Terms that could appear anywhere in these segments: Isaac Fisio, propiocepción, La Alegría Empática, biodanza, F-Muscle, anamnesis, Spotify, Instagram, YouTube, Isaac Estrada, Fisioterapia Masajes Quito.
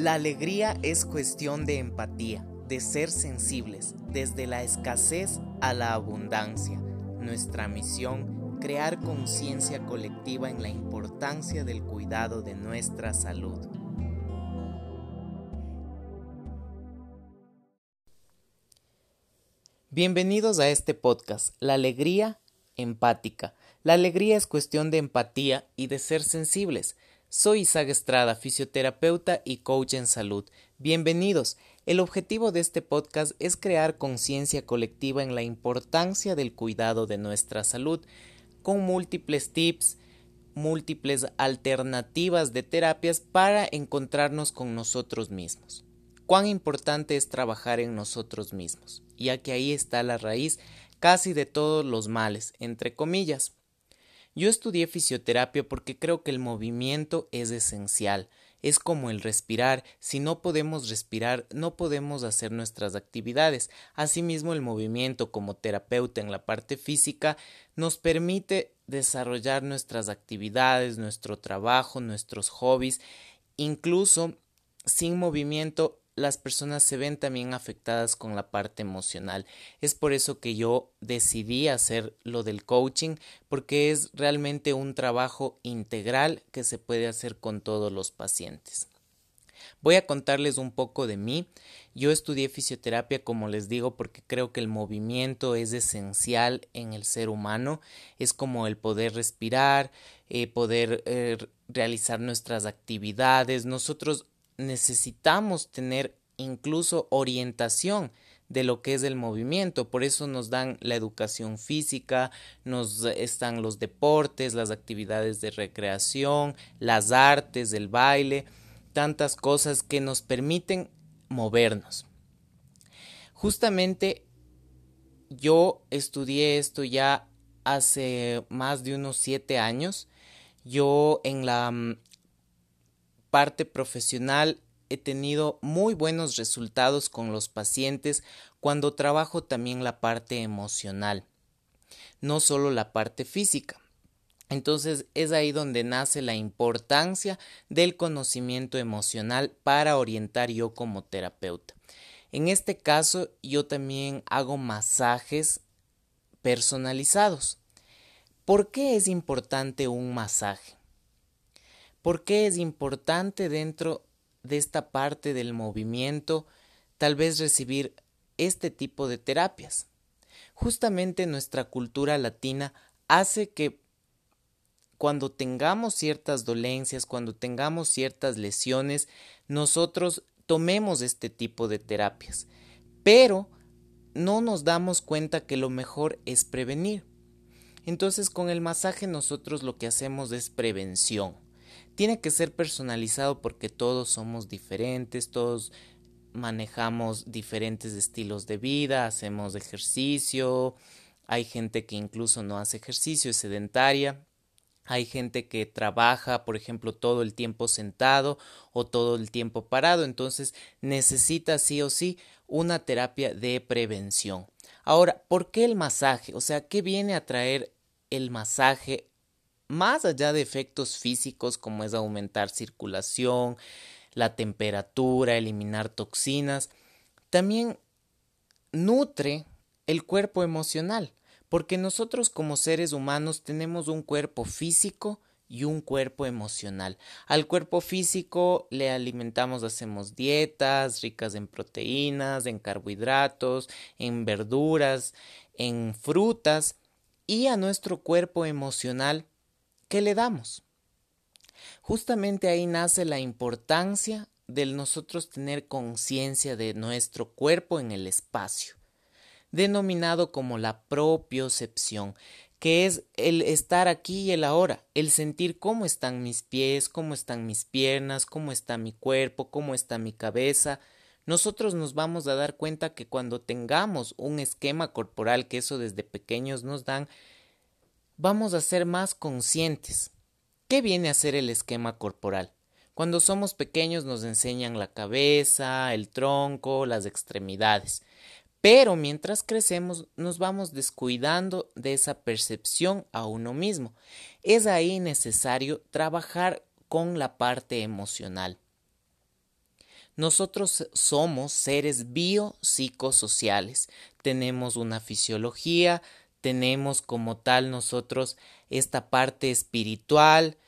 La alegría es cuestión de empatía, de ser sensibles, desde la escasez a la abundancia. Nuestra misión, crear conciencia colectiva en la importancia del cuidado de nuestra salud. Bienvenidos a este podcast, La Alegría Empática. La alegría es cuestión de empatía y de ser sensibles. Soy Isaac Estrada, fisioterapeuta y coach en salud. Bienvenidos. El objetivo de este podcast es crear conciencia colectiva en la importancia del cuidado de nuestra salud, con múltiples tips, múltiples alternativas de terapias para encontrarnos con nosotros mismos. Cuán importante es trabajar en nosotros mismos, ya que ahí está la raíz casi de todos los males, entre comillas. Yo estudié fisioterapia porque creo que el movimiento es esencial. Es como el respirar. Si no podemos respirar, no podemos hacer nuestras actividades. Asimismo, el movimiento como terapeuta en la parte física nos permite desarrollar nuestras actividades, nuestro trabajo, nuestros hobbies. Incluso, sin movimiento, las personas se ven también afectadas con la parte emocional. Es por eso que yo decidí hacer lo del coaching, porque es realmente un trabajo integral que se puede hacer con todos los pacientes. Voy a contarles un poco de mí. Yo estudié fisioterapia, como les digo, porque creo que el movimiento es esencial en el ser humano. Es como el poder respirar, poder realizar nuestras actividades. Nosotros necesitamos tener incluso orientación de lo que es el movimiento. Por eso nos dan la educación física, nos están los deportes, las actividades de recreación, las artes, el baile, tantas cosas que nos permiten movernos. Justamente yo estudié esto ya hace más de unos 7 años. Yo en la parte profesional he tenido muy buenos resultados con los pacientes cuando trabajo también la parte emocional, no solo la parte física. Entonces es ahí donde nace la importancia del conocimiento emocional para orientar yo como terapeuta. En este caso yo también hago masajes personalizados. ¿Por qué es importante un masaje? ¿Por qué es importante dentro de esta parte del movimiento tal vez recibir este tipo de terapias? Justamente nuestra cultura latina hace que cuando tengamos ciertas dolencias, cuando tengamos ciertas lesiones, nosotros tomemos este tipo de terapias, pero no nos damos cuenta que lo mejor es prevenir. Entonces con el masaje nosotros lo que hacemos es prevención. Tiene que ser personalizado porque todos somos diferentes, todos manejamos diferentes estilos de vida, hacemos ejercicio, hay gente que incluso no hace ejercicio, es sedentaria, hay gente que trabaja, por ejemplo, todo el tiempo sentado o todo el tiempo parado, entonces necesita sí o sí una terapia de prevención. Ahora, ¿por qué el masaje? O sea, ¿qué viene a traer el masaje? Más allá de efectos físicos como es aumentar circulación, la temperatura, eliminar toxinas, también nutre el cuerpo emocional, porque nosotros como seres humanos tenemos un cuerpo físico y un cuerpo emocional. Al cuerpo físico le alimentamos, hacemos dietas ricas en proteínas, en carbohidratos, en verduras, en frutas, y a nuestro cuerpo emocional, ¿qué le damos? Justamente ahí nace la importancia de nosotros tener conciencia de nuestro cuerpo en el espacio, denominado como la propiocepción, que es el estar aquí y el ahora, el sentir cómo están mis pies, cómo están mis piernas, cómo está mi cuerpo, cómo está mi cabeza. Nosotros nos vamos a dar cuenta que cuando tengamos un esquema corporal, que eso desde pequeños nos dan, vamos a ser más conscientes. ¿Qué viene a ser el esquema corporal? Cuando somos pequeños nos enseñan la cabeza, el tronco, las extremidades. Pero mientras crecemos nos vamos descuidando de esa percepción a uno mismo. Es ahí necesario trabajar con la parte emocional. Nosotros somos seres biopsicosociales, tenemos una fisiología, tenemos como tal nosotros esta parte espiritual,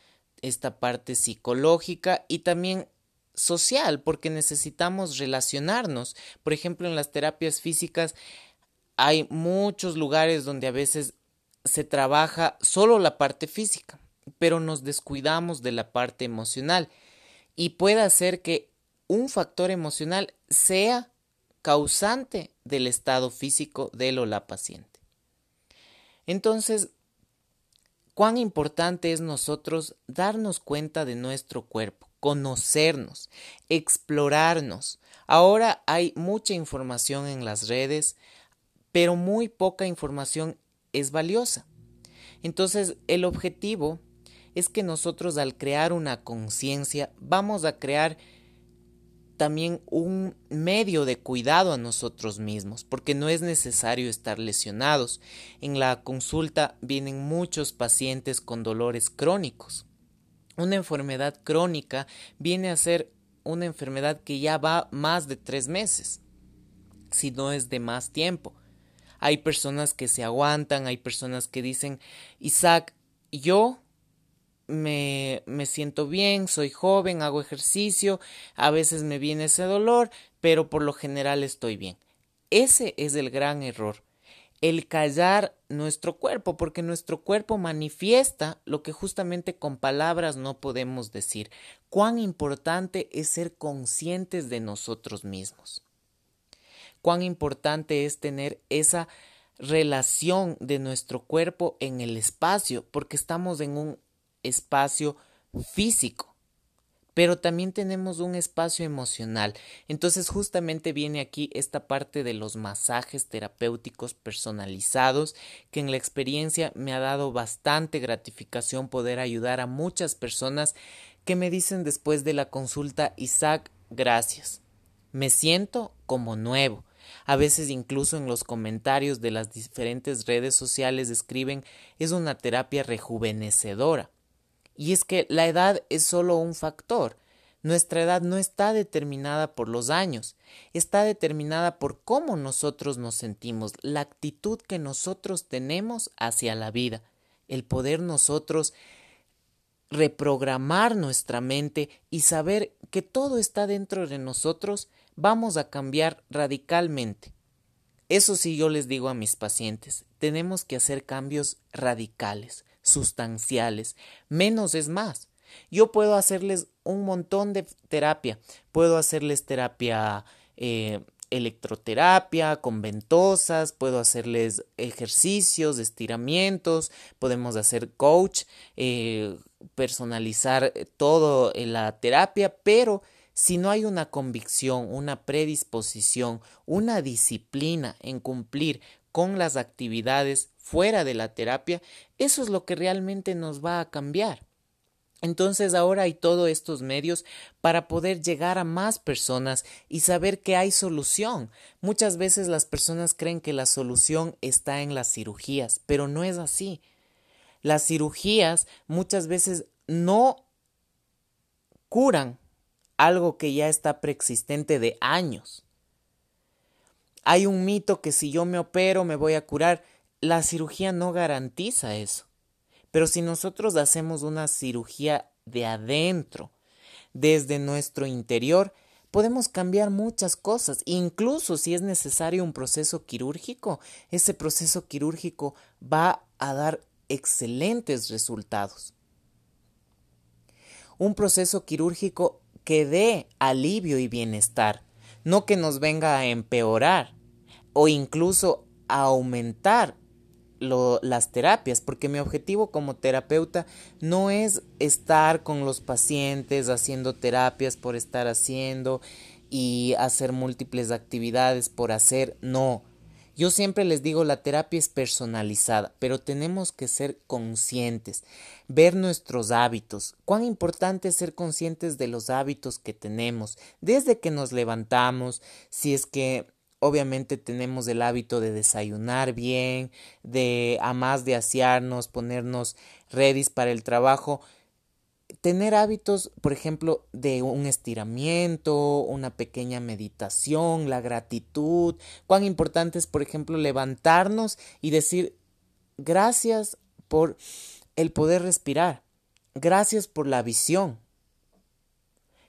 esta parte psicológica y también social, porque necesitamos relacionarnos. Por ejemplo, en las terapias físicas hay muchos lugares donde a veces se trabaja solo la parte física, pero nos descuidamos de la parte emocional y puede hacer que un factor emocional sea causante del estado físico del o la paciente. Entonces, cuán importante es nosotros darnos cuenta de nuestro cuerpo, conocernos, explorarnos. Ahora hay mucha información en las redes, pero muy poca información es valiosa. Entonces, el objetivo es que nosotros al crear una conciencia vamos a crear también un medio de cuidado a nosotros mismos, porque no es necesario estar lesionados. En la consulta vienen muchos pacientes con dolores crónicos. Una enfermedad crónica viene a ser una enfermedad que ya va más de 3 meses, si no es de más tiempo. Hay personas que se aguantan, hay personas que dicen, Isaac, yo me siento bien, soy joven, hago ejercicio, a veces me viene ese dolor, pero por lo general estoy bien. Ese es el gran error, el callar nuestro cuerpo, porque nuestro cuerpo manifiesta lo que justamente con palabras no podemos decir. Cuán importante es ser conscientes de nosotros mismos. Cuán importante es tener esa relación de nuestro cuerpo en el espacio, porque estamos en un espacio físico, pero también tenemos un espacio emocional. Entonces justamente viene aquí esta parte de los masajes terapéuticos personalizados, que en la experiencia me ha dado bastante gratificación poder ayudar a muchas personas que me dicen después de la consulta, Isaac, gracias. Me siento como nuevo. A veces incluso en los comentarios de las diferentes redes sociales escriben, es una terapia rejuvenecedora. Y es que la edad es solo un factor. Nuestra edad no está determinada por los años, está determinada por cómo nosotros nos sentimos, la actitud que nosotros tenemos hacia la vida, el poder nosotros reprogramar nuestra mente y saber que todo está dentro de nosotros, vamos a cambiar radicalmente. Eso sí, yo les digo a mis pacientes, tenemos que hacer cambios radicales, sustanciales. Menos es más. Yo puedo hacerles un montón de terapia. Puedo hacerles terapia electroterapia con ventosas, puedo hacerles ejercicios, estiramientos, podemos hacer coach, personalizar todo la terapia, pero si no hay una convicción, una predisposición, una disciplina en cumplir con las actividades fuera de la terapia, eso es lo que realmente nos va a cambiar. Entonces ahora hay todos estos medios para poder llegar a más personas y saber que hay solución. Muchas veces las personas creen que la solución está en las cirugías, pero no es así. Las cirugías muchas veces no curan algo que ya está preexistente de años. Hay un mito que si yo me opero me voy a curar. La cirugía no garantiza eso, pero si nosotros hacemos una cirugía de adentro, desde nuestro interior, podemos cambiar muchas cosas. Incluso si es necesario un proceso quirúrgico, ese proceso quirúrgico va a dar excelentes resultados. Un proceso quirúrgico que dé alivio y bienestar, no que nos venga a empeorar o incluso a aumentar las terapias, porque mi objetivo como terapeuta no es estar con los pacientes haciendo terapias por estar haciendo y hacer múltiples actividades por hacer, no. Yo siempre les digo, la terapia es personalizada, pero tenemos que ser conscientes, ver nuestros hábitos. Cuán importante es ser conscientes de los hábitos que tenemos, desde que nos levantamos, si es que obviamente tenemos el hábito de desayunar bien, de asearnos, ponernos ready para el trabajo. tener hábitos, por ejemplo, de un estiramiento, una pequeña meditación, la gratitud. Cuán importante es, por ejemplo, levantarnos y decir gracias por el poder respirar. Gracias por la visión.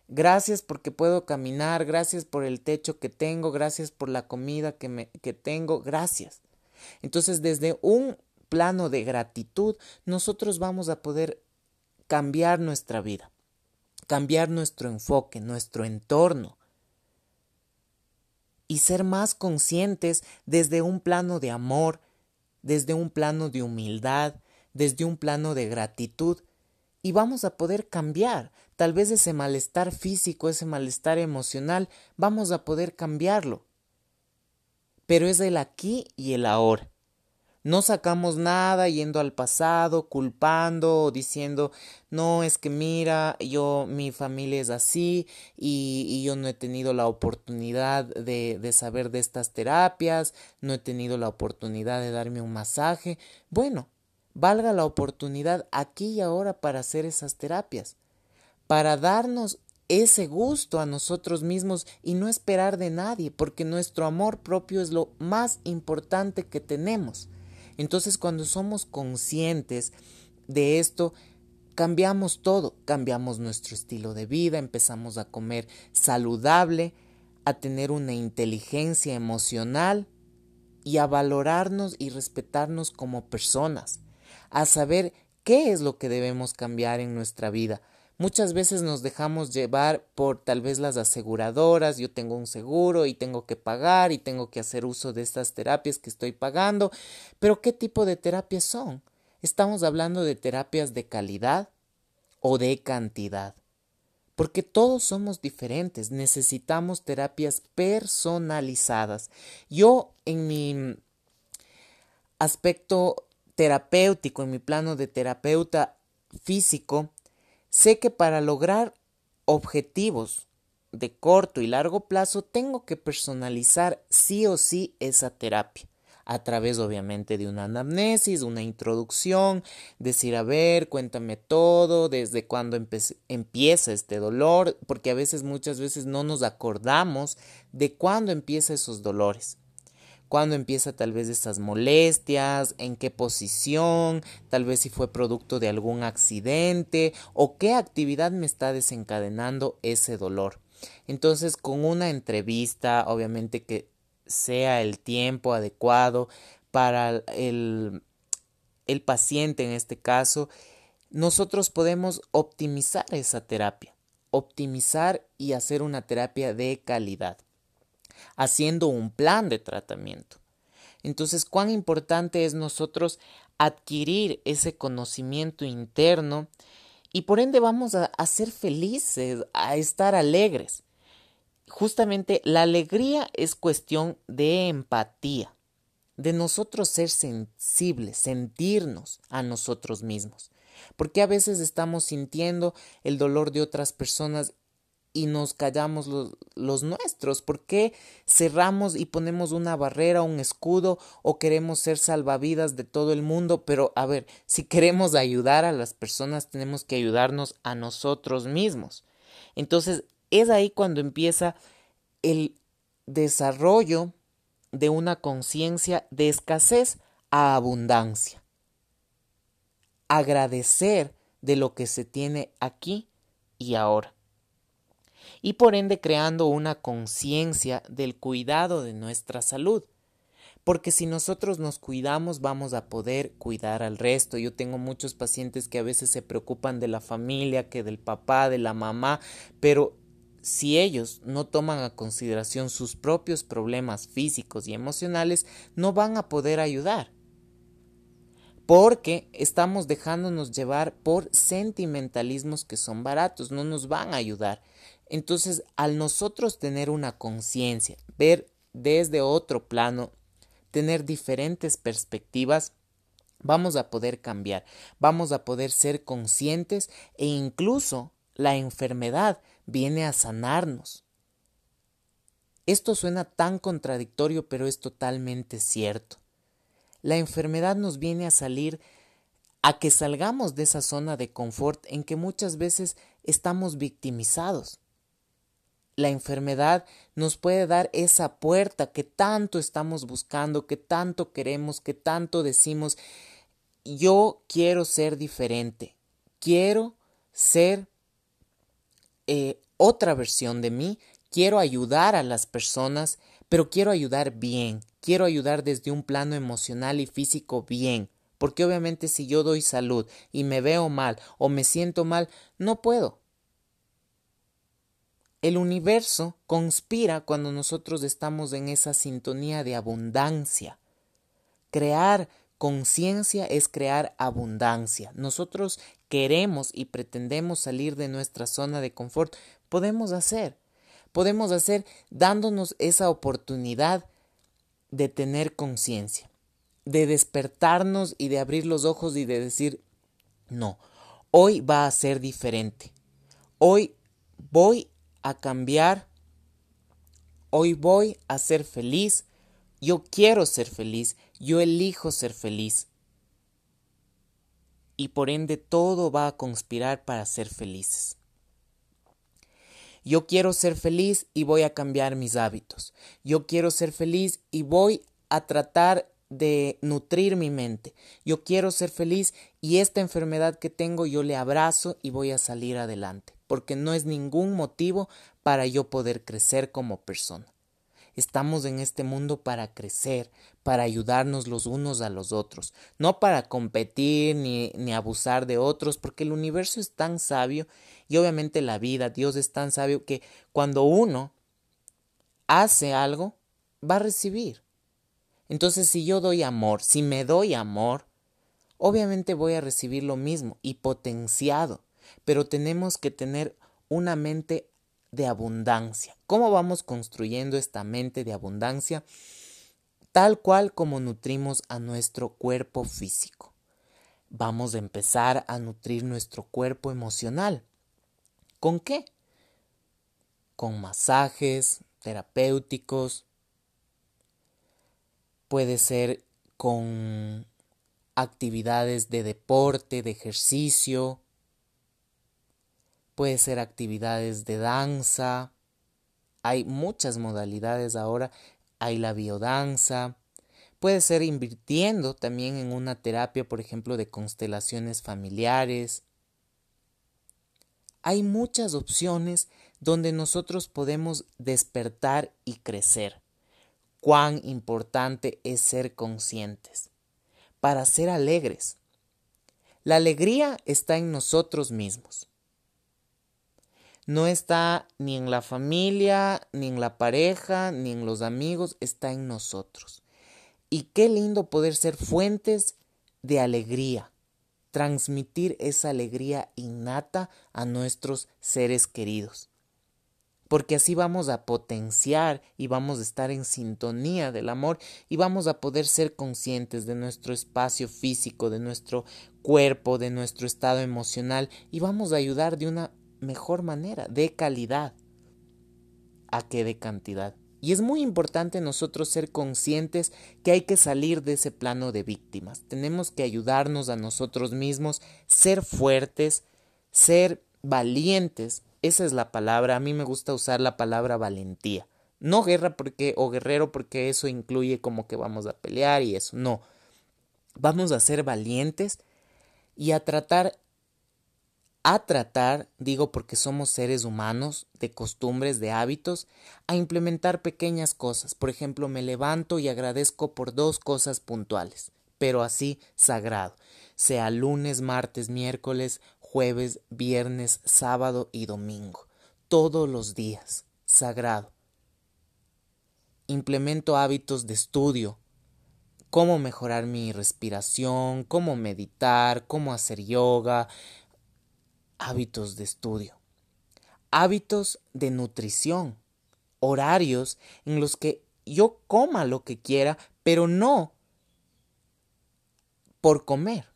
Gracias porque puedo caminar. Gracias por el techo que tengo. Gracias por la comida que tengo. Gracias. Entonces, desde un plano de gratitud, nosotros vamos a poder cambiar nuestra vida, cambiar nuestro enfoque, nuestro entorno y ser más conscientes desde un plano de amor, desde un plano de humildad, desde un plano de gratitud, y vamos a poder cambiar. Tal vez ese malestar físico, ese malestar emocional, vamos a poder cambiarlo. Pero es el aquí y el ahora. No sacamos nada yendo al pasado, culpando o diciendo, no, es que mira, mi familia es así y yo no he tenido la oportunidad de saber de estas terapias, no he tenido la oportunidad de darme un masaje. Bueno, valga la oportunidad aquí y ahora para hacer esas terapias, para darnos ese gusto a nosotros mismos y no esperar de nadie, porque nuestro amor propio es lo más importante que tenemos. Entonces, cuando somos conscientes de esto, cambiamos todo, cambiamos nuestro estilo de vida, empezamos a comer saludable, a tener una inteligencia emocional y a valorarnos y respetarnos como personas, a saber qué es lo que debemos cambiar en nuestra vida. Muchas veces nos dejamos llevar por tal vez las aseguradoras, yo tengo un seguro y tengo que pagar y tengo que hacer uso de estas terapias que estoy pagando, pero ¿qué tipo de terapias son? ¿Estamos hablando de terapias de calidad o de cantidad? Porque todos somos diferentes, necesitamos terapias personalizadas. Yo en mi aspecto terapéutico, en mi plano de terapeuta físico, sé que para lograr objetivos de corto y largo plazo tengo que personalizar sí o sí esa terapia. A través obviamente de una anamnesis, una introducción, decir a ver, cuéntame todo, desde cuándo empieza este dolor, porque a veces, muchas veces no nos acordamos de cuándo empiezan esos dolores. Cuándo empieza tal vez esas molestias, en qué posición, tal vez si fue producto de algún accidente o qué actividad me está desencadenando ese dolor. Entonces, con una entrevista, obviamente que sea el tiempo adecuado para el paciente en este caso, nosotros podemos optimizar esa terapia, optimizar y hacer una terapia de calidad, haciendo un plan de tratamiento. Entonces, cuán importante es nosotros adquirir ese conocimiento interno y por ende vamos a ser felices, a estar alegres. Justamente la alegría es cuestión de empatía, de nosotros ser sensibles, sentirnos a nosotros mismos. Porque a veces estamos sintiendo el dolor de otras personas y nos callamos los nuestros. ¿Por qué cerramos y ponemos una barrera, un escudo, o queremos ser salvavidas de todo el mundo? Pero a ver, si queremos ayudar a las personas, tenemos que ayudarnos a nosotros mismos. Entonces, es ahí cuando empieza el desarrollo de una conciencia de escasez a abundancia. Agradecer de lo que se tiene aquí y ahora. Y por ende creando una conciencia del cuidado de nuestra salud. Porque si nosotros nos cuidamos, vamos a poder cuidar al resto. Yo tengo muchos pacientes que a veces se preocupan de la familia, que del papá, de la mamá, pero si ellos no toman a consideración sus propios problemas físicos y emocionales, no van a poder ayudar. Porque estamos dejándonos llevar por sentimentalismos que son baratos, no nos van a ayudar. Entonces, al nosotros tener una conciencia, ver desde otro plano, tener diferentes perspectivas, vamos a poder cambiar, vamos a poder ser conscientes e incluso la enfermedad viene a sanarnos. Esto suena tan contradictorio, pero es totalmente cierto. La enfermedad nos viene a salir a que salgamos de esa zona de confort en que muchas veces estamos victimizados. La enfermedad nos puede dar esa puerta que tanto estamos buscando, que tanto queremos, que tanto decimos, yo quiero ser diferente, quiero ser otra versión de mí, quiero ayudar a las personas, pero quiero ayudar bien, quiero ayudar desde un plano emocional y físico bien. Porque obviamente si yo doy salud y me veo mal o me siento mal, no puedo. El universo conspira cuando nosotros estamos en esa sintonía de abundancia. Crear conciencia es crear abundancia. Nosotros queremos y pretendemos salir de nuestra zona de confort. Podemos hacer dándonos esa oportunidad de tener conciencia, de despertarnos y de abrir los ojos y de decir, no, hoy va a ser diferente, hoy voy a cambiar, hoy voy a ser feliz, yo quiero ser feliz, yo elijo ser feliz. Y por ende todo va a conspirar para ser felices. Yo quiero ser feliz y voy a cambiar mis hábitos. Yo quiero ser feliz y voy a tratar de nutrir mi mente. Yo quiero ser feliz y esta enfermedad que tengo yo le abrazo y voy a salir adelante, porque no es ningún motivo para yo poder crecer como persona. Estamos en este mundo para crecer, para ayudarnos los unos a los otros, no para competir ni abusar de otros, porque el universo es tan sabio y obviamente la vida, Dios es tan sabio que cuando uno hace algo, va a recibir. Entonces, si yo doy amor, si me doy amor, obviamente voy a recibir lo mismo y potenciado. Pero tenemos que tener una mente de abundancia. ¿Cómo vamos construyendo esta mente de abundancia? Tal cual como nutrimos a nuestro cuerpo físico. Vamos a empezar a nutrir nuestro cuerpo emocional. ¿Con qué? Con masajes terapéuticos. Puede ser con actividades de deporte, de ejercicio. Puede ser actividades de danza. Hay muchas modalidades ahora. Hay la biodanza. Puede ser invirtiendo también en una terapia, por ejemplo, de constelaciones familiares. Hay muchas opciones donde nosotros podemos despertar y crecer. Cuán importante es ser conscientes para ser alegres. La alegría está en nosotros mismos. No está ni en la familia, ni en la pareja, ni en los amigos, está en nosotros. Y qué lindo poder ser fuentes de alegría, transmitir esa alegría innata a nuestros seres queridos. Porque así vamos a potenciar y vamos a estar en sintonía del amor y vamos a poder ser conscientes de nuestro espacio físico, de nuestro cuerpo, de nuestro estado emocional y vamos a ayudar de una mejor manera, de calidad, a que de cantidad. Y es muy importante nosotros ser conscientes que hay que salir de ese plano de víctimas. Tenemos que ayudarnos a nosotros mismos, ser fuertes, ser valientes. Esa es la palabra, a mí me gusta usar la palabra valentía. No guerra porque o guerrero porque eso incluye como que vamos a pelear y eso, no. Vamos a ser valientes y a tratar, digo porque somos seres humanos, de costumbres, de hábitos, a implementar pequeñas cosas. Por ejemplo, me levanto y agradezco por 2 cosas puntuales, pero así sagrado. Sea lunes, martes, miércoles, jueves, viernes, sábado y domingo. Todos los días. Sagrado. Implemento hábitos de estudio. Cómo mejorar mi respiración, cómo meditar, cómo hacer yoga. Hábitos de estudio. Hábitos de nutrición. Horarios en los que yo coma lo que quiera, pero no por comer.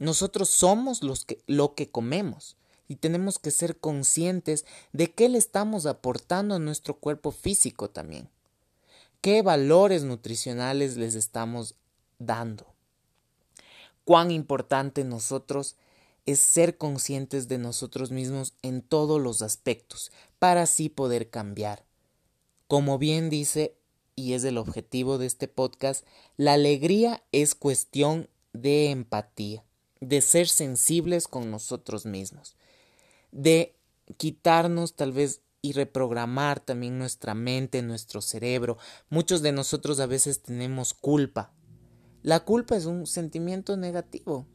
Nosotros somos lo que comemos y tenemos que ser conscientes de qué le estamos aportando a nuestro cuerpo físico también. ¿Qué valores nutricionales les estamos dando? cuán importante nosotros es ser conscientes de nosotros mismos en todos los aspectos para así poder cambiar. Como bien dice, y es el objetivo de este podcast, la alegría es cuestión de empatía, de ser sensibles con nosotros mismos, de quitarnos tal vez y reprogramar también nuestra mente, nuestro cerebro. Muchos de nosotros a veces tenemos culpa. La culpa es un sentimiento negativo.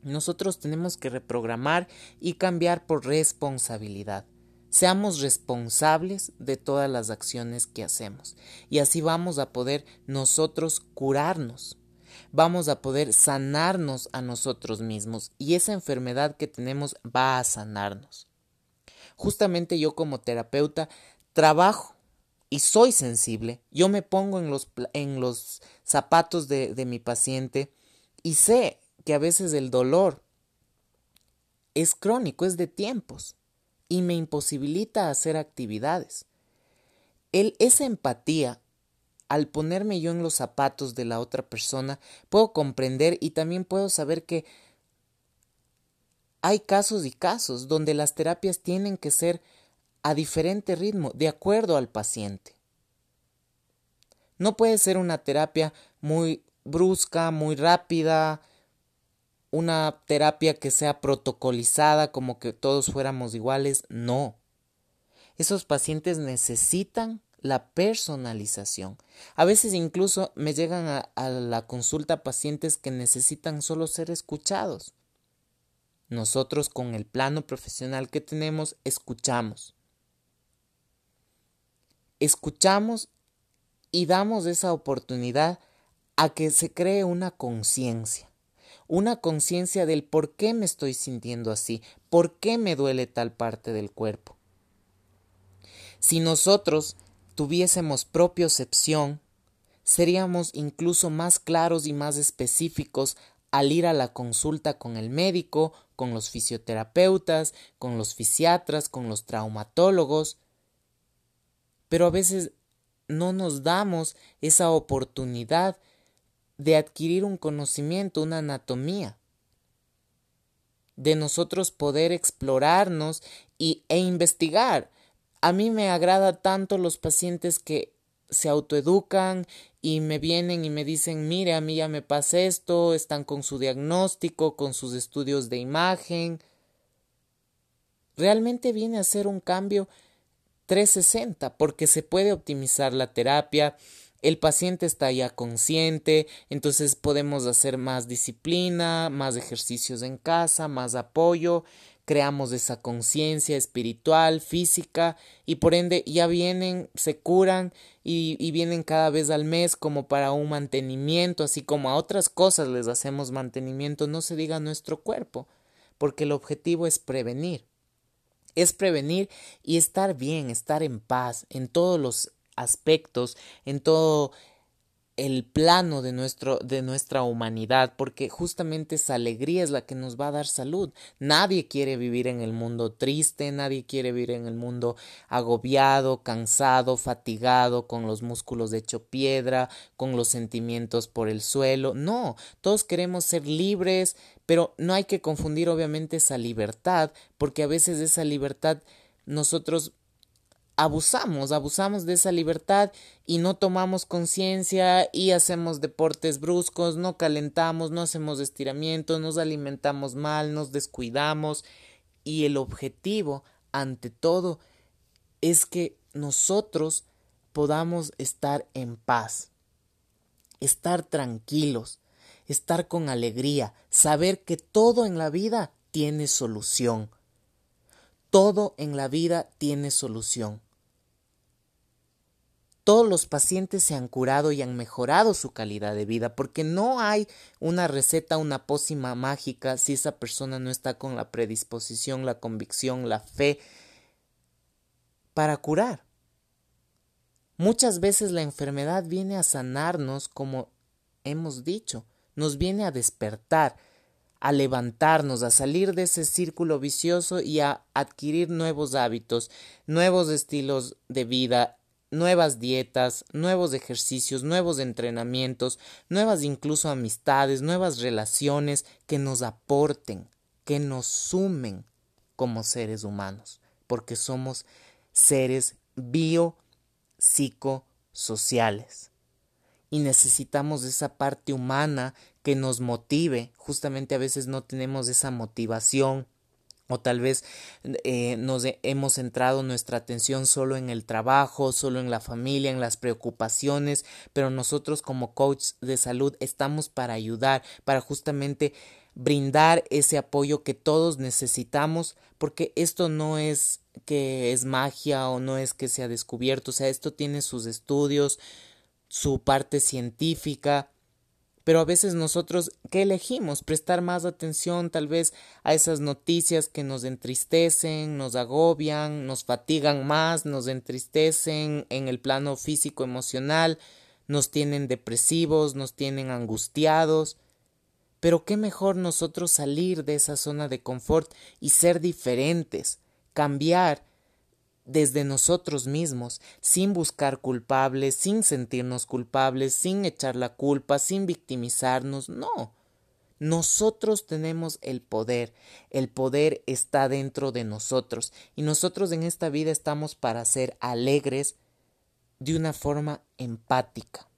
Nosotros tenemos que reprogramar y cambiar por responsabilidad. Seamos responsables de todas las acciones que hacemos y así vamos a poder nosotros curarnos. Vamos a poder sanarnos a nosotros mismos y esa enfermedad que tenemos va a sanarnos. Justamente yo como terapeuta trabajo y soy sensible. Yo me pongo en los zapatos de mi paciente y sé que a veces el dolor es crónico, es de tiempos y me imposibilita hacer actividades. Esa empatía, al ponerme yo en los zapatos de la otra persona, puedo comprender y también puedo saber que hay casos y casos donde las terapias tienen que ser a diferente ritmo, de acuerdo al paciente. No puede ser una terapia muy brusca, muy rápida, una terapia que sea protocolizada, como que todos fuéramos iguales. No. Esos pacientes necesitan la personalización. A veces incluso me llegan a la consulta pacientes que necesitan solo ser escuchados. Nosotros con el plano profesional que tenemos, escuchamos. Escuchamos y damos esa oportunidad a que se cree una conciencia del por qué me estoy sintiendo así, por qué me duele tal parte del cuerpo. Si nosotros tuviésemos propiocepción, seríamos incluso más claros y más específicos al ir a la consulta con el médico, con los fisioterapeutas, con los fisiatras, con los traumatólogos, pero a veces no nos damos esa oportunidad de adquirir un conocimiento, una anatomía, de nosotros poder explorarnos e investigar. A mí me agrada tanto los pacientes que se autoeducan y me vienen y me dicen, mire, a mí ya me pasa esto, están con su diagnóstico, con sus estudios de imagen. Realmente viene a ser un cambio 360 porque se puede optimizar la terapia. El paciente está ya consciente, entonces podemos hacer más disciplina, más ejercicios en casa, más apoyo, creamos esa conciencia espiritual, física y por ende ya vienen, se curan y vienen cada vez al mes como para un mantenimiento, así como a otras cosas les hacemos mantenimiento, no se diga nuestro cuerpo, porque el objetivo es prevenir. Es prevenir y estar bien, estar en paz en todos los aspectos, en todo el plano de nuestra humanidad, porque justamente esa alegría es la que nos va a dar salud. Nadie quiere vivir en el mundo triste, nadie quiere vivir en el mundo agobiado, cansado, fatigado, con los músculos hechos piedra, con los sentimientos por el suelo. No, todos queremos ser libres, pero no hay que confundir obviamente esa libertad, porque a veces esa libertad nosotros abusamos de esa libertad y no tomamos conciencia y hacemos deportes bruscos, no calentamos, no hacemos estiramientos, nos alimentamos mal, nos descuidamos y el objetivo ante todo es que nosotros podamos estar en paz, estar tranquilos, estar con alegría, saber que todo en la vida tiene solución. Todo en la vida tiene solución. Todos los pacientes se han curado y han mejorado su calidad de vida porque no hay una receta, una pócima mágica si esa persona no está con la predisposición, la convicción, la fe para curar. Muchas veces la enfermedad viene a sanarnos, como hemos dicho, nos viene a despertar, a levantarnos, a salir de ese círculo vicioso y a adquirir nuevos hábitos, nuevos estilos de vida, nuevas dietas, nuevos ejercicios, nuevos entrenamientos, nuevas incluso amistades, nuevas relaciones que nos aporten, que nos sumen como seres humanos, porque somos seres biopsicosociales y necesitamos esa parte humana que nos motive. Justamente a veces no tenemos esa motivación, o tal vez hemos centrado nuestra atención solo en el trabajo, solo en la familia, en las preocupaciones, pero nosotros como coach de salud estamos para ayudar, para justamente brindar ese apoyo que todos necesitamos, porque esto no es que es magia o no es que se ha descubierto, o sea, esto tiene sus estudios, su parte científica. Pero a veces nosotros, ¿qué elegimos? Prestar más atención tal vez a esas noticias que nos entristecen, nos agobian, nos fatigan más, nos entristecen en el plano físico-emocional, nos tienen depresivos, nos tienen angustiados. Pero qué mejor nosotros salir de esa zona de confort y ser diferentes, cambiar desde nosotros mismos, sin buscar culpables, sin sentirnos culpables, sin echar la culpa, sin victimizarnos. No, nosotros tenemos el poder está dentro de nosotros y nosotros en esta vida estamos para ser alegres de una forma empática.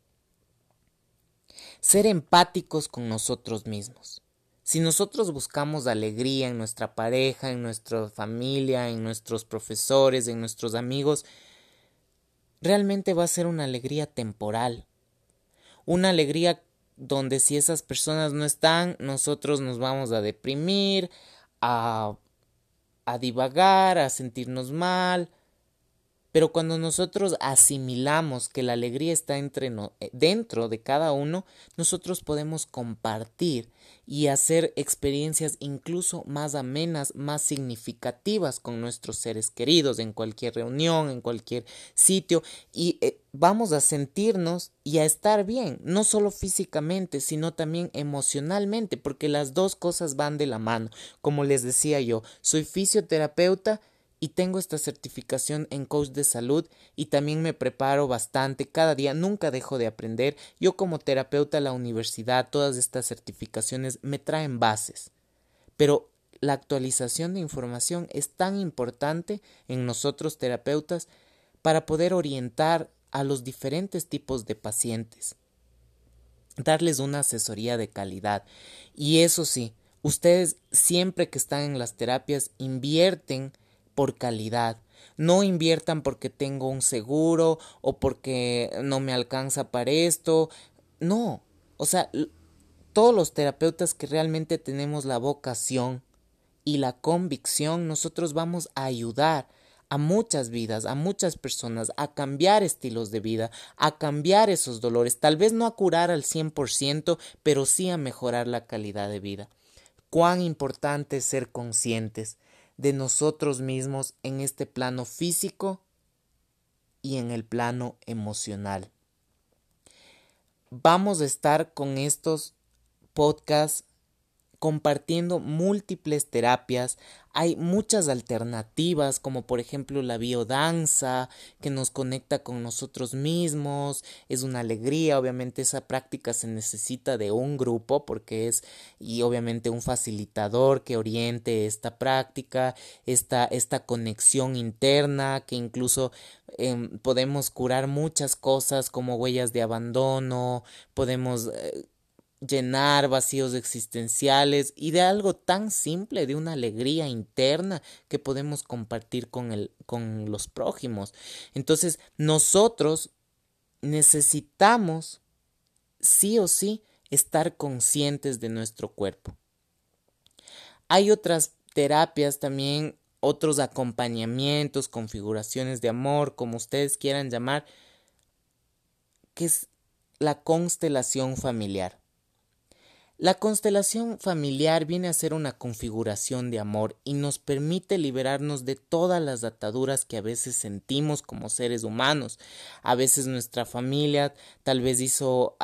Ser empáticos con nosotros mismos. Si nosotros buscamos alegría en nuestra pareja, en nuestra familia, en nuestros profesores, en nuestros amigos, realmente va a ser una alegría temporal. Una alegría donde si esas personas no están, nosotros nos vamos a deprimir, a divagar, a sentirnos mal. Pero cuando nosotros asimilamos que la alegría está dentro de cada uno, nosotros podemos compartir y hacer experiencias incluso más amenas, más significativas con nuestros seres queridos en cualquier reunión, en cualquier sitio, y vamos a sentirnos y a estar bien, no solo físicamente, sino también emocionalmente, porque las dos cosas van de la mano. Como les decía yo, soy fisioterapeuta y tengo esta certificación en coach de salud y también me preparo bastante cada día, nunca dejo de aprender. Yo como terapeuta, la universidad, todas estas certificaciones me traen bases. Pero la actualización de información es tan importante en nosotros terapeutas para poder orientar a los diferentes tipos de pacientes, darles una asesoría de calidad. Y eso sí, ustedes siempre que están en las terapias invierten por calidad. No inviertan porque tengo un seguro o porque no me alcanza para esto. No, o sea, todos los terapeutas que realmente tenemos la vocación y la convicción, nosotros vamos a ayudar a muchas vidas, a muchas personas, a cambiar estilos de vida, a cambiar esos dolores, tal vez no a curar al 100%, pero sí a mejorar la calidad de vida. Cuán importante es ser conscientes de nosotros mismos en este plano físico y en el plano emocional. Vamos a estar con estos podcasts compartiendo múltiples terapias. Hay muchas alternativas, como por ejemplo la biodanza, que nos conecta con nosotros mismos. Es una alegría, obviamente esa práctica se necesita de un grupo, porque y obviamente un facilitador que oriente esta práctica, esta conexión interna, que incluso podemos curar muchas cosas como huellas de abandono, podemos llenar vacíos existenciales y de algo tan simple, de una alegría interna que podemos compartir con los prójimos. Entonces, nosotros necesitamos sí o sí estar conscientes de nuestro cuerpo. Hay otras terapias también, otros acompañamientos, configuraciones de amor, como ustedes quieran llamar, que es la constelación familiar. La constelación familiar viene a ser una configuración de amor y nos permite liberarnos de todas las ataduras que a veces sentimos como seres humanos. A veces nuestra familia tal vez hizo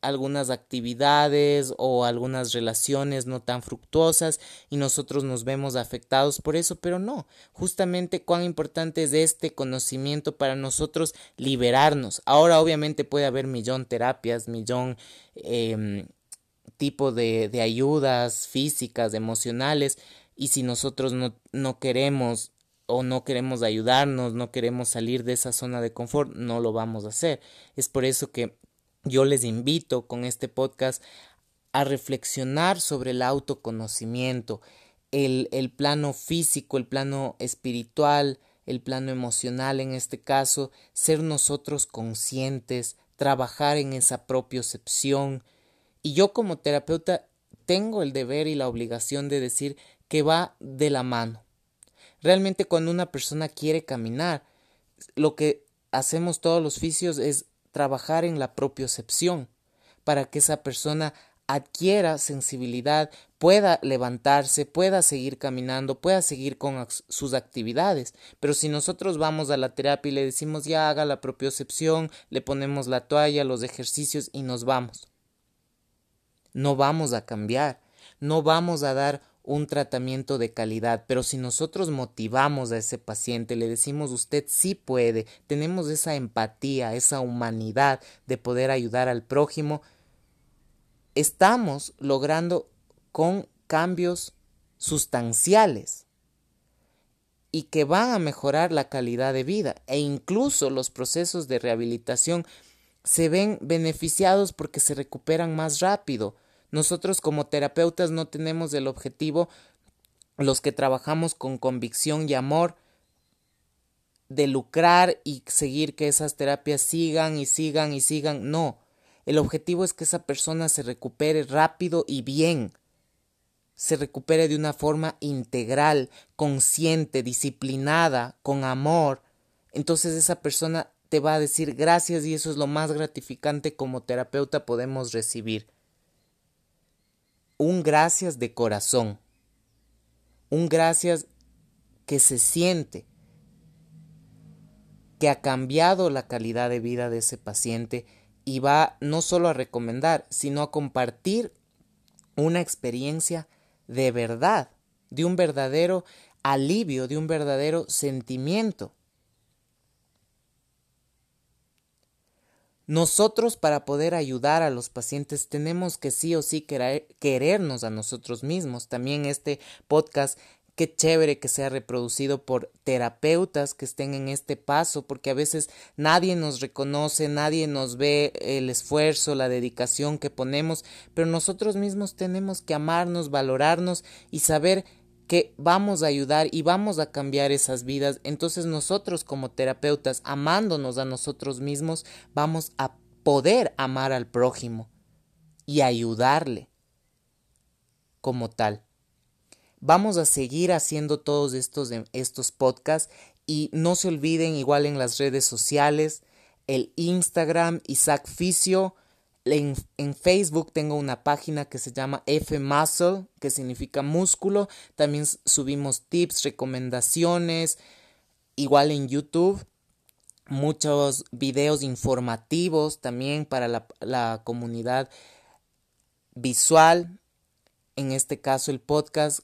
algunas actividades o algunas relaciones no tan fructuosas y nosotros nos vemos afectados por eso, pero no, justamente cuán importante es este conocimiento para nosotros liberarnos. Ahora obviamente puede haber millón terapias, millón tipo de ayudas físicas, emocionales, y si nosotros no queremos o no queremos ayudarnos, no queremos salir de esa zona de confort, no lo vamos a hacer. Es por eso que yo les invito con este podcast a reflexionar sobre el autoconocimiento, el plano físico, el plano espiritual, el plano emocional en este caso, ser nosotros conscientes, trabajar en esa propiocepción. Y yo como terapeuta tengo el deber y la obligación de decir que va de la mano. Realmente cuando una persona quiere caminar, lo que hacemos todos los fisios es trabajar en la propiocepción para que esa persona adquiera sensibilidad, pueda levantarse, pueda seguir caminando, pueda seguir con sus actividades. Pero si nosotros vamos a la terapia y le decimos ya haga la propiocepción, le ponemos la toalla, los ejercicios y nos vamos, no vamos a cambiar, no vamos a dar un tratamiento de calidad. Pero si nosotros motivamos a ese paciente, le decimos usted sí puede, tenemos esa empatía, esa humanidad de poder ayudar al prójimo, estamos logrando con cambios sustanciales y que van a mejorar la calidad de vida, e incluso los procesos de rehabilitación se ven beneficiados porque se recuperan más rápido. Nosotros como terapeutas no tenemos el objetivo, los que trabajamos con convicción y amor, de lucrar y seguir que esas terapias sigan y sigan y sigan. No, el objetivo es que esa persona se recupere rápido y bien, se recupere de una forma integral, consciente, disciplinada, con amor. Entonces esa persona te va a decir gracias, y eso es lo más gratificante como terapeuta podemos recibir. Un gracias de corazón, un gracias que se siente, que ha cambiado la calidad de vida de ese paciente y va no solo a recomendar, sino a compartir una experiencia de verdad, de un verdadero alivio, de un verdadero sentimiento. Nosotros, para poder ayudar a los pacientes, tenemos que sí o sí querernos a nosotros mismos. También este podcast, qué chévere que sea reproducido por terapeutas que estén en este paso, porque a veces nadie nos reconoce, nadie nos ve el esfuerzo, la dedicación que ponemos, pero nosotros mismos tenemos que amarnos, valorarnos y saber que vamos a ayudar y vamos a cambiar esas vidas. Entonces nosotros como terapeutas, amándonos a nosotros mismos, vamos a poder amar al prójimo y ayudarle como tal. Vamos a seguir haciendo todos estos podcasts, y no se olviden igual en las redes sociales, el Instagram Isaac Fisio. En Facebook tengo una página que se llama F-Muscle, que significa músculo. También subimos tips, recomendaciones. Igual en YouTube, muchos videos informativos también para la comunidad visual. En este caso el podcast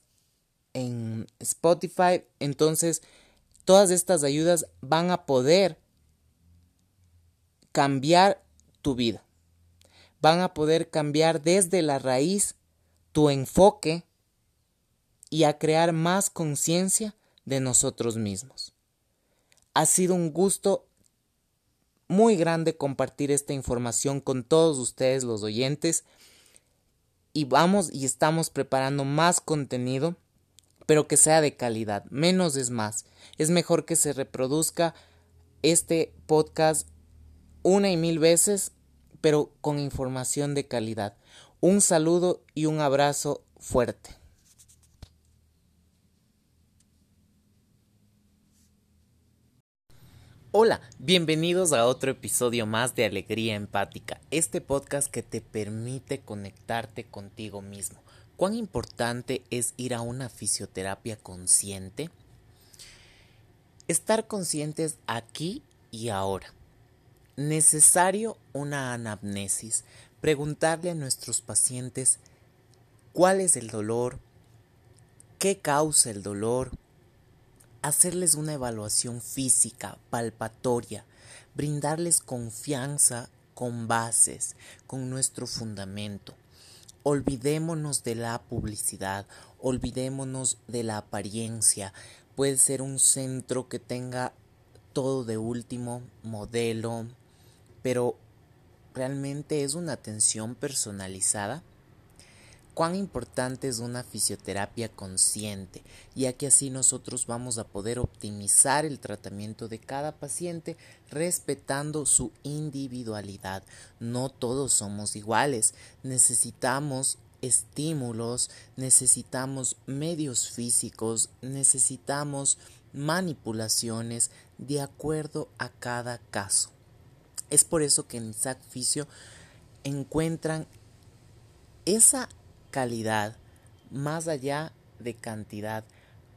en Spotify. Entonces, todas estas ayudas van a poder cambiar tu vida. Van a poder cambiar desde la raíz tu enfoque y a crear más conciencia de nosotros mismos. Ha sido un gusto muy grande compartir esta información con todos ustedes los oyentes, y estamos preparando más contenido, pero que sea de calidad. Menos es más. Es mejor que se reproduzca este podcast 1,000 veces, pero con información de calidad. Un saludo y un abrazo fuerte. Hola, bienvenidos a otro episodio más de Alegría Empática, este podcast que te permite conectarte contigo mismo. ¿Cuán importante es ir a una fisioterapia consciente? Estar conscientes aquí y ahora. Necesario una anamnesis preguntarle a nuestros pacientes cuál es el dolor, qué causa el dolor, hacerles una evaluación física, palpatoria, brindarles confianza con bases, con nuestro fundamento. Olvidémonos de la publicidad, olvidémonos de la apariencia. Puede ser un centro que tenga todo de último modelo, pero ¿realmente es una atención personalizada? Cuán importante es una fisioterapia consciente, ya que así nosotros vamos a poder optimizar el tratamiento de cada paciente respetando su individualidad. No todos somos iguales, necesitamos estímulos, necesitamos medios físicos, necesitamos manipulaciones de acuerdo a cada caso. Es por eso que en Isaac Fisio encuentran esa calidad más allá de cantidad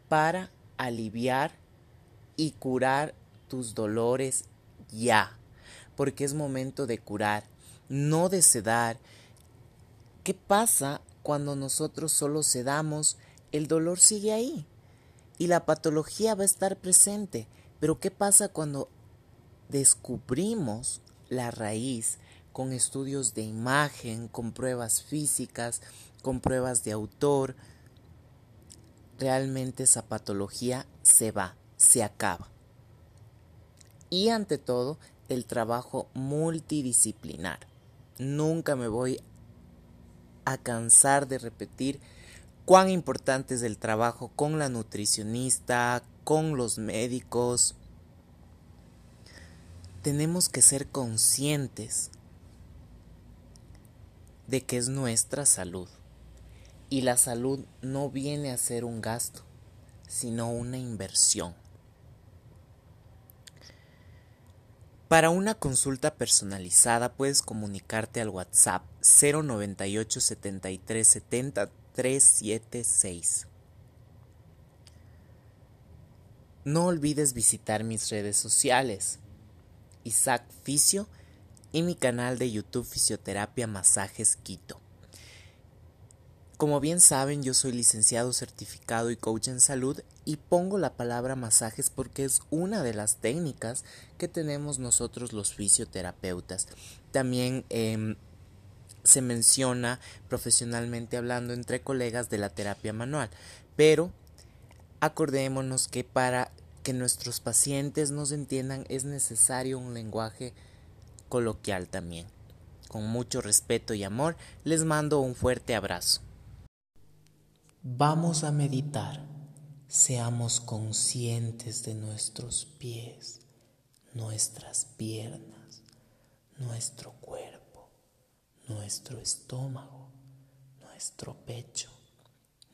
para aliviar y curar tus dolores ya, porque es momento de curar, no de sedar. ¿Qué pasa cuando nosotros solo sedamos? El dolor sigue ahí y la patología va a estar presente, pero ¿qué pasa cuando descubrimos la raíz con estudios de imagen, con pruebas físicas, con pruebas de autor? Realmente esa patología se va, se acaba. Y ante todo, el trabajo multidisciplinar. Nunca me voy a cansar de repetir cuán importante es el trabajo con la nutricionista, con los médicos. Tenemos que ser conscientes de que es nuestra salud. Y la salud no viene a ser un gasto, sino una inversión. Para una consulta personalizada puedes comunicarte al WhatsApp 098 73 70 376. No olvides visitar mis redes sociales, Isaac Fisio, y mi canal de YouTube Fisioterapia Masajes Quito. Como bien saben, yo soy licenciado, certificado y coach en salud, y pongo la palabra masajes porque es una de las técnicas que tenemos nosotros los fisioterapeutas. También se menciona profesionalmente hablando entre colegas de la terapia manual, pero acordémonos que para que nuestros pacientes nos entiendan es necesario un lenguaje coloquial también. Con mucho respeto y amor, les mando un fuerte abrazo. Vamos a meditar. Seamos conscientes de nuestros pies, nuestras piernas, nuestro cuerpo, nuestro estómago, nuestro pecho,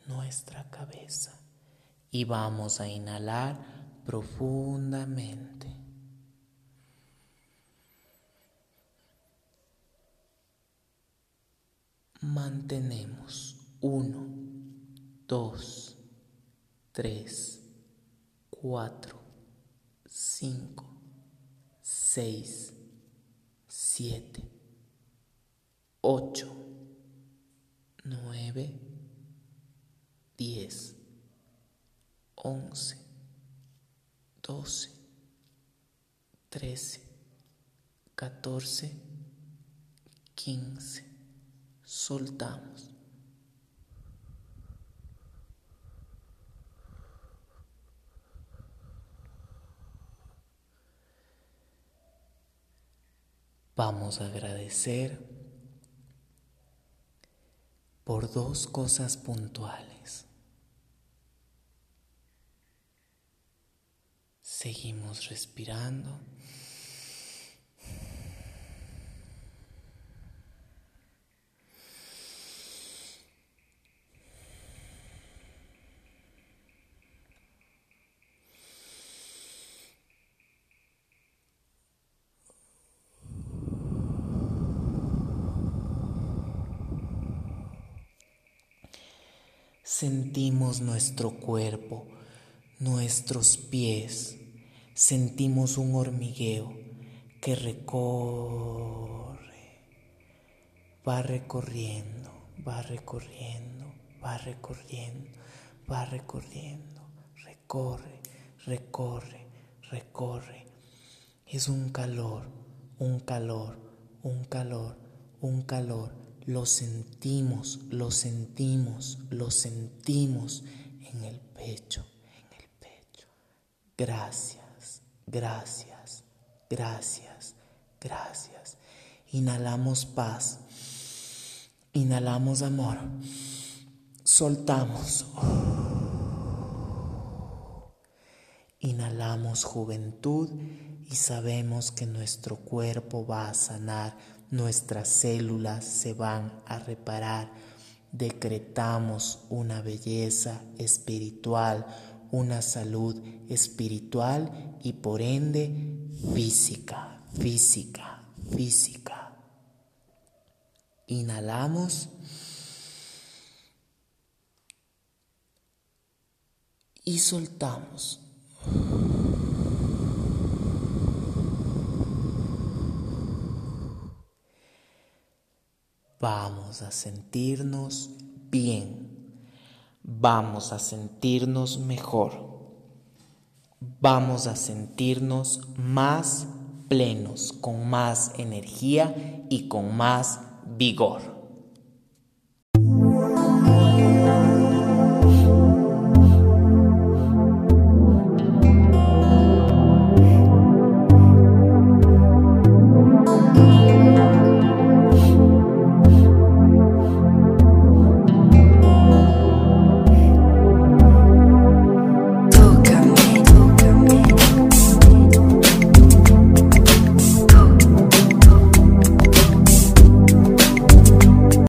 nuestra cabeza. Y vamos a inhalar profundamente. Mantenemos 1, 2, 3, 4, 5, 6, 7, 8, 9, 10, 11, 12, 13, 14, 15. Soltamos. Vamos a agradecer por 2 cosas puntuales. Seguimos respirando. Sentimos nuestro cuerpo, nuestros pies, sentimos un hormigueo que recorre va recorriendo, recorre. Es un calor. Lo sentimos en el pecho, Gracias. Inhalamos paz. Inhalamos amor. Soltamos. Inhalamos juventud y sabemos que nuestro cuerpo va a sanar, nuestras células se van a reparar. Decretamos una belleza espiritual, una salud espiritual y por ende física. Inhalamos y soltamos. Vamos a sentirnos bien, vamos a sentirnos mejor, vamos a sentirnos más plenos, con más energía y con más vigor.